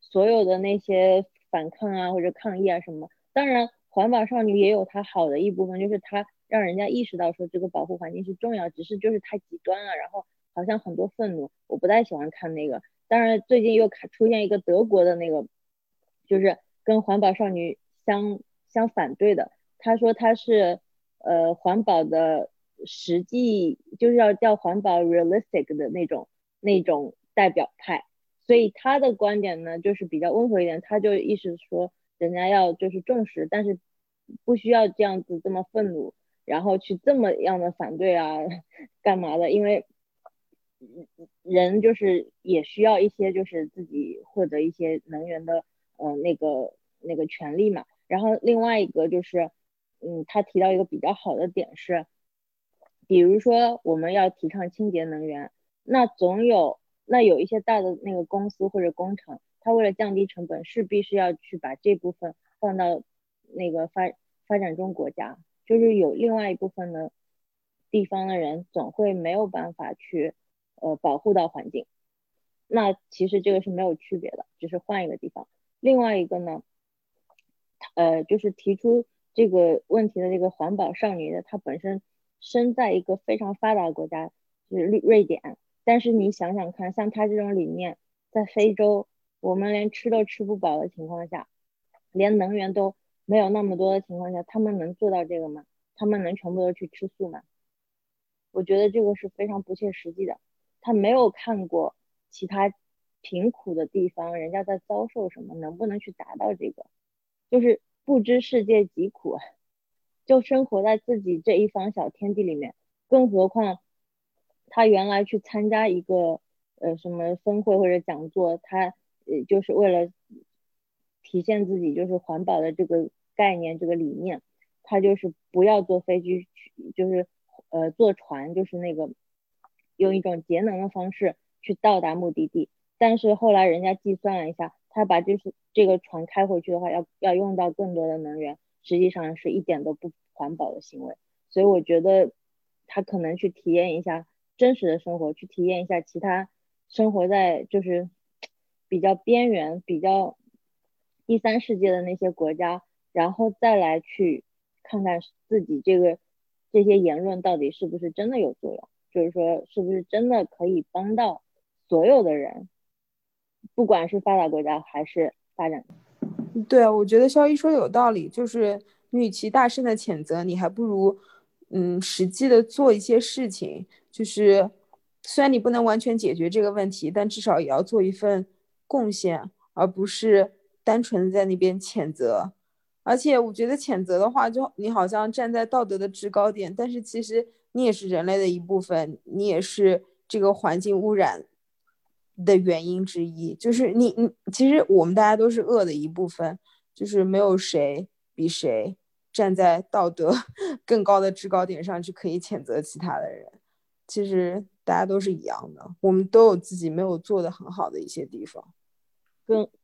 所有的那些反抗啊或者抗议啊什么。当然环保少女也有它好的一部分，就是它让人家意识到说这个保护环境是重要，只是就是太极端了，然后好像很多愤怒，我不太喜欢看那个。当然最近又出现一个德国的那个就是跟环保少女相反对的，他说他是环保的实际就是要叫环保 realistic 的那种代表派，所以他的观点呢就是比较温和一点，他就意识说人家要就是重视，但是不需要这样子这么愤怒然后去这么样的反对啊干嘛的，因为人就是也需要一些就是自己获得一些能源的那个权利嘛。然后另外一个就是他提到一个比较好的点是，比如说我们要提倡清洁能源，那有一些大的那个公司或者工厂，它为了降低成本势必是要去把这部分放到那个发展中国家，就是有另外一部分的地方的人总会没有办法去保护到环境，那其实这个是没有区别的，只是换一个地方。另外一个呢就是提出这个问题的这个环保少女的，她本身身在一个非常发达的国家就是瑞典，但是你想想看像他这种理念在非洲我们连吃都吃不饱的情况下，连能源都没有那么多的情况下，他们能做到这个吗？他们能全部都去吃素吗？我觉得这个是非常不切实际的，他没有看过其他贫苦的地方人家在遭受什么，能不能去达到这个，就是不知世界疾苦，就生活在自己这一方小天地里面，更何况他原来去参加一个什么峰会或者讲座，他就是为了体现自己就是环保的这个概念这个理念，他就是不要坐飞机，就是坐船，就是那个用一种节能的方式去到达目的地，但是后来人家计算了一下，他把这个船开回去的话要用到更多的能源，实际上是一点都不环保的行为。所以我觉得他可能去体验一下真实的生活，去体验一下其他生活在就是比较边缘比较第三世界的那些国家，然后再来去看看自己这些言论到底是不是真的有作用，就是说是不是真的可以帮到所有的人，不管是发达国家还是发展。对，我觉得肖一说有道理，就是你与其大声的谴责，你还不如实际的做一些事情，就是虽然你不能完全解决这个问题，但至少也要做一份贡献，而不是单纯在那边谴责。而且我觉得谴责的话，就你好像站在道德的制高点，但是其实你也是人类的一部分，你也是这个环境污染的原因之一。就是你其实我们大家都是恶的一部分，就是没有谁比谁站在道德更高的制高点上去可以谴责其他的人。其实大家都是一样的，我们都有自己没有做的很好的一些地方。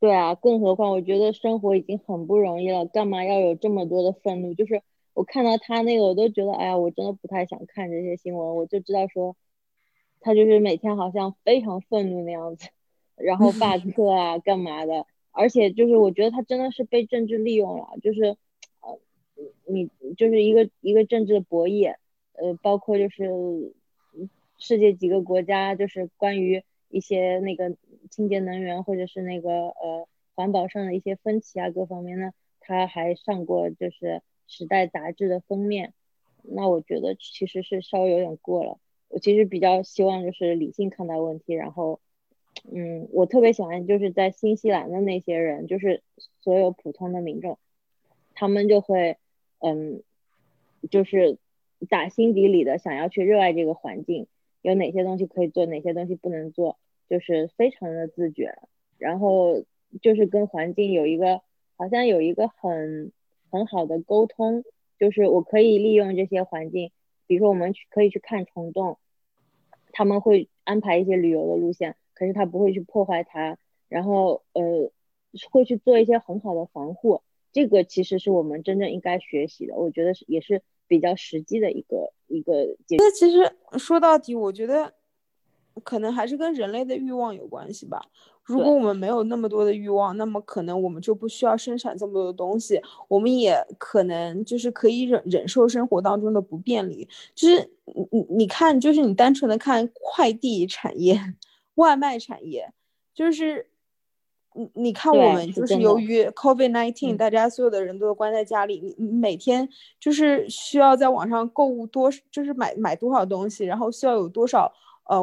对啊，更何况我觉得生活已经很不容易了，干嘛要有这么多的愤怒？就是我看到他那个，我都觉得哎呀，我真的不太想看这些新闻。我就知道说他就是每天好像非常愤怒那样子，然后罢课啊干嘛的。而且就是我觉得他真的是被政治利用了，就是你就是一个政治的博弈，包括就是世界几个国家就是关于一些那个清洁能源或者是那个环保上的一些分歧啊各方面呢，他还上过就是时代杂志的封面。那我觉得其实是稍微有点过了，我其实比较希望就是理性看待问题。然后我特别喜欢就是在新西兰的那些人，就是所有普通的民众，他们就会就是打心底里的想要去热爱这个环境，有哪些东西可以做，哪些东西不能做，就是非常的自觉。然后就是跟环境有一个好像有一个很好的沟通，就是我可以利用这些环境，比如说我们可以去看虫洞，他们会安排一些旅游的路线，可是他不会去破坏它，然后会去做一些很好的防护。这个其实是我们真正应该学习的，我觉得也是比较实际的一个解决。那其实说到底，我觉得可能还是跟人类的欲望有关系吧。如果我们没有那么多的欲望，那么可能我们就不需要生产这么多东西，我们也可能就是可以忍受生活当中的不便利。就是你看，就是你单纯的看快递产业、外卖产业，就是你看我们就是由于 COVID-19 大家所有的人都关在家里，你每天就是需要在网上购物就是买多少东西，然后需要有多少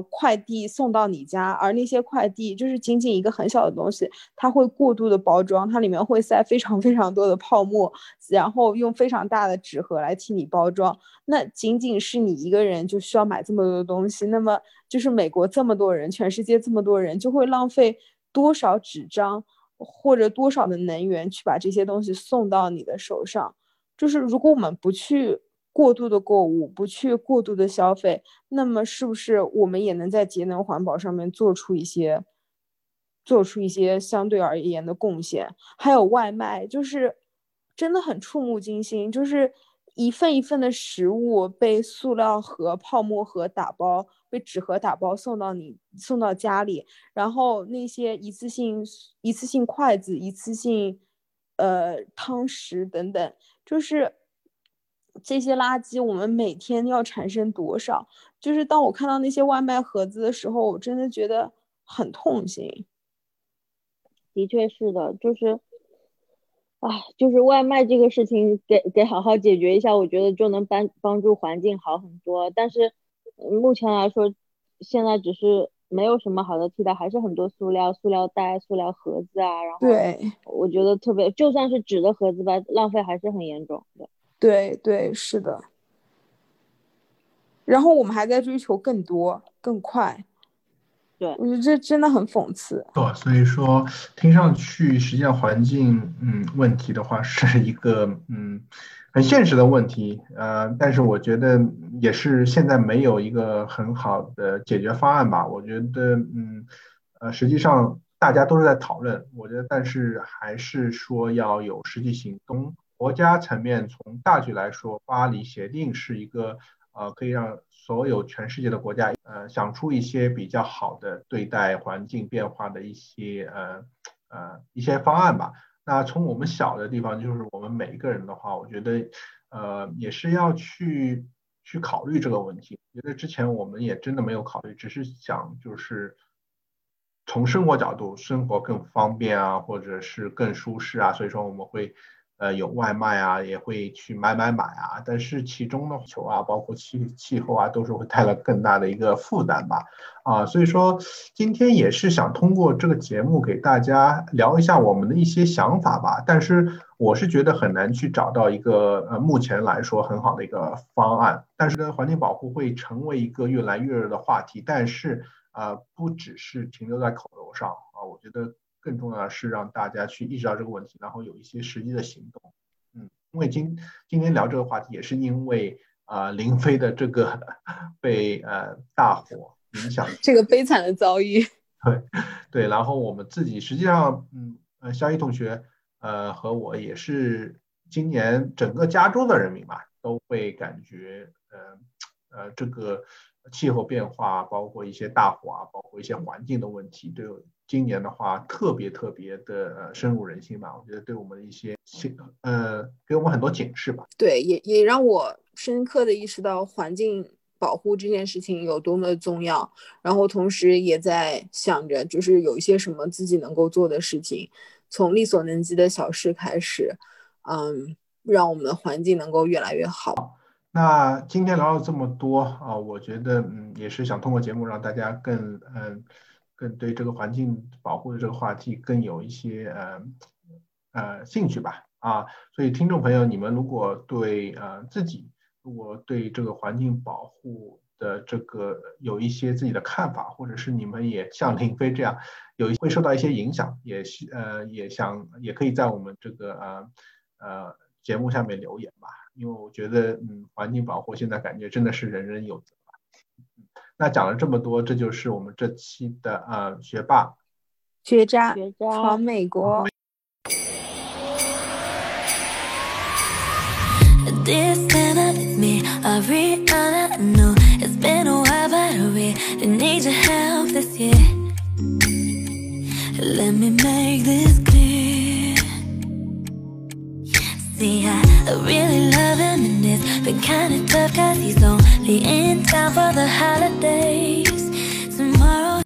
快递送到你家。而那些快递就是仅仅一个很小的东西，它会过度的包装，它里面会塞非常非常多的泡沫，然后用非常大的纸盒来替你包装。那仅仅是你一个人就需要买这么多东西，那么就是美国这么多人，全世界这么多人，就会浪费多少纸张或者多少的能源去把这些东西送到你的手上。就是如果我们不去过度的购物，不去过度的消费，那么是不是我们也能在节能环保上面做出一些相对而言的贡献？还有外卖，就是真的很触目惊心，就是一份一份的食物被塑料盒、泡沫盒打包，被纸盒打包送到家里。然后那些一次性筷子、一次性汤匙等等，就是这些垃圾我们每天要产生多少？就是当我看到那些外卖盒子的时候，我真的觉得很痛心。的确是的，就是就是外卖这个事情得好好解决一下，我觉得就能帮助环境好很多。但是目前来说，现在只是没有什么好的替代，还是很多塑料袋、塑料盒子啊。然后对，我觉得特别就算是纸的盒子吧，浪费还是很严重的。对，是的。然后我们还在追求更多更快，对，我觉得这真的很讽刺。对，所以说听上去实际上环境问题的话是一个很现实的问题，但是我觉得也是现在没有一个很好的解决方案吧。我觉得实际上大家都是在讨论，我觉得但是还是说要有实际行动。国家层面从大局来说，巴黎协定是一个可以让所有全世界的国家想出一些比较好的对待环境变化的一些方案吧。那从我们小的地方，就是我们每一个人的话，我觉得也是要去考虑这个问题。我觉得之前我们也真的没有考虑，只是想就是从生活角度，生活更方便啊，或者是更舒适啊，所以说我们会有外卖啊，也会去买啊，但是其中的求啊，包括气候啊，都是会带来更大的一个负担吧，啊，所以说今天也是想通过这个节目给大家聊一下我们的一些想法吧，但是我是觉得很难去找到一个目前来说很好的一个方案，但是呢，环境保护会成为一个越来越热的话题，但是不只是停留在口头上啊，我觉得更重要的是让大家去意识到这个问题，然后有一些实际的行动。因为今天聊这个话题，也是因为林飞的这个被大火影响，这个悲惨的遭遇。对，然后我们自己实际上，肖一同学和我也是今年整个加州的人民吧，都会感觉这个气候变化，包括一些大火啊，包括一些环境的问题，对今年的话特别特别的深入人心吧，我觉得对我们一些给我们很多警示吧。对，也让我深刻的意识到环境保护这件事情有多么重要，然后同时也在想着就是有一些什么自己能够做的事情，从力所能及的小事开始，让我们的环境能够越来越好。那今天聊了这么多啊，我觉得也是想通过节目让大家更对这个环境保护的这个话题更有一些兴趣吧啊，所以听众朋友，你们如果对自己如果对这个环境保护的这个有一些自己的看法，或者是你们也像林飞这样会受到一些影响，也可以在我们这个节目下面留言吧，因为我觉得环境保护现在感觉真的是人人有责吧。那讲了这么多，这就是我们这期的学霸学渣闯美国。I Ariana, I know it's been a while, but I really need your help this year. Let me make this clear. See, I really love him, and it's been kinda tough, cause he's only in town for the holidays.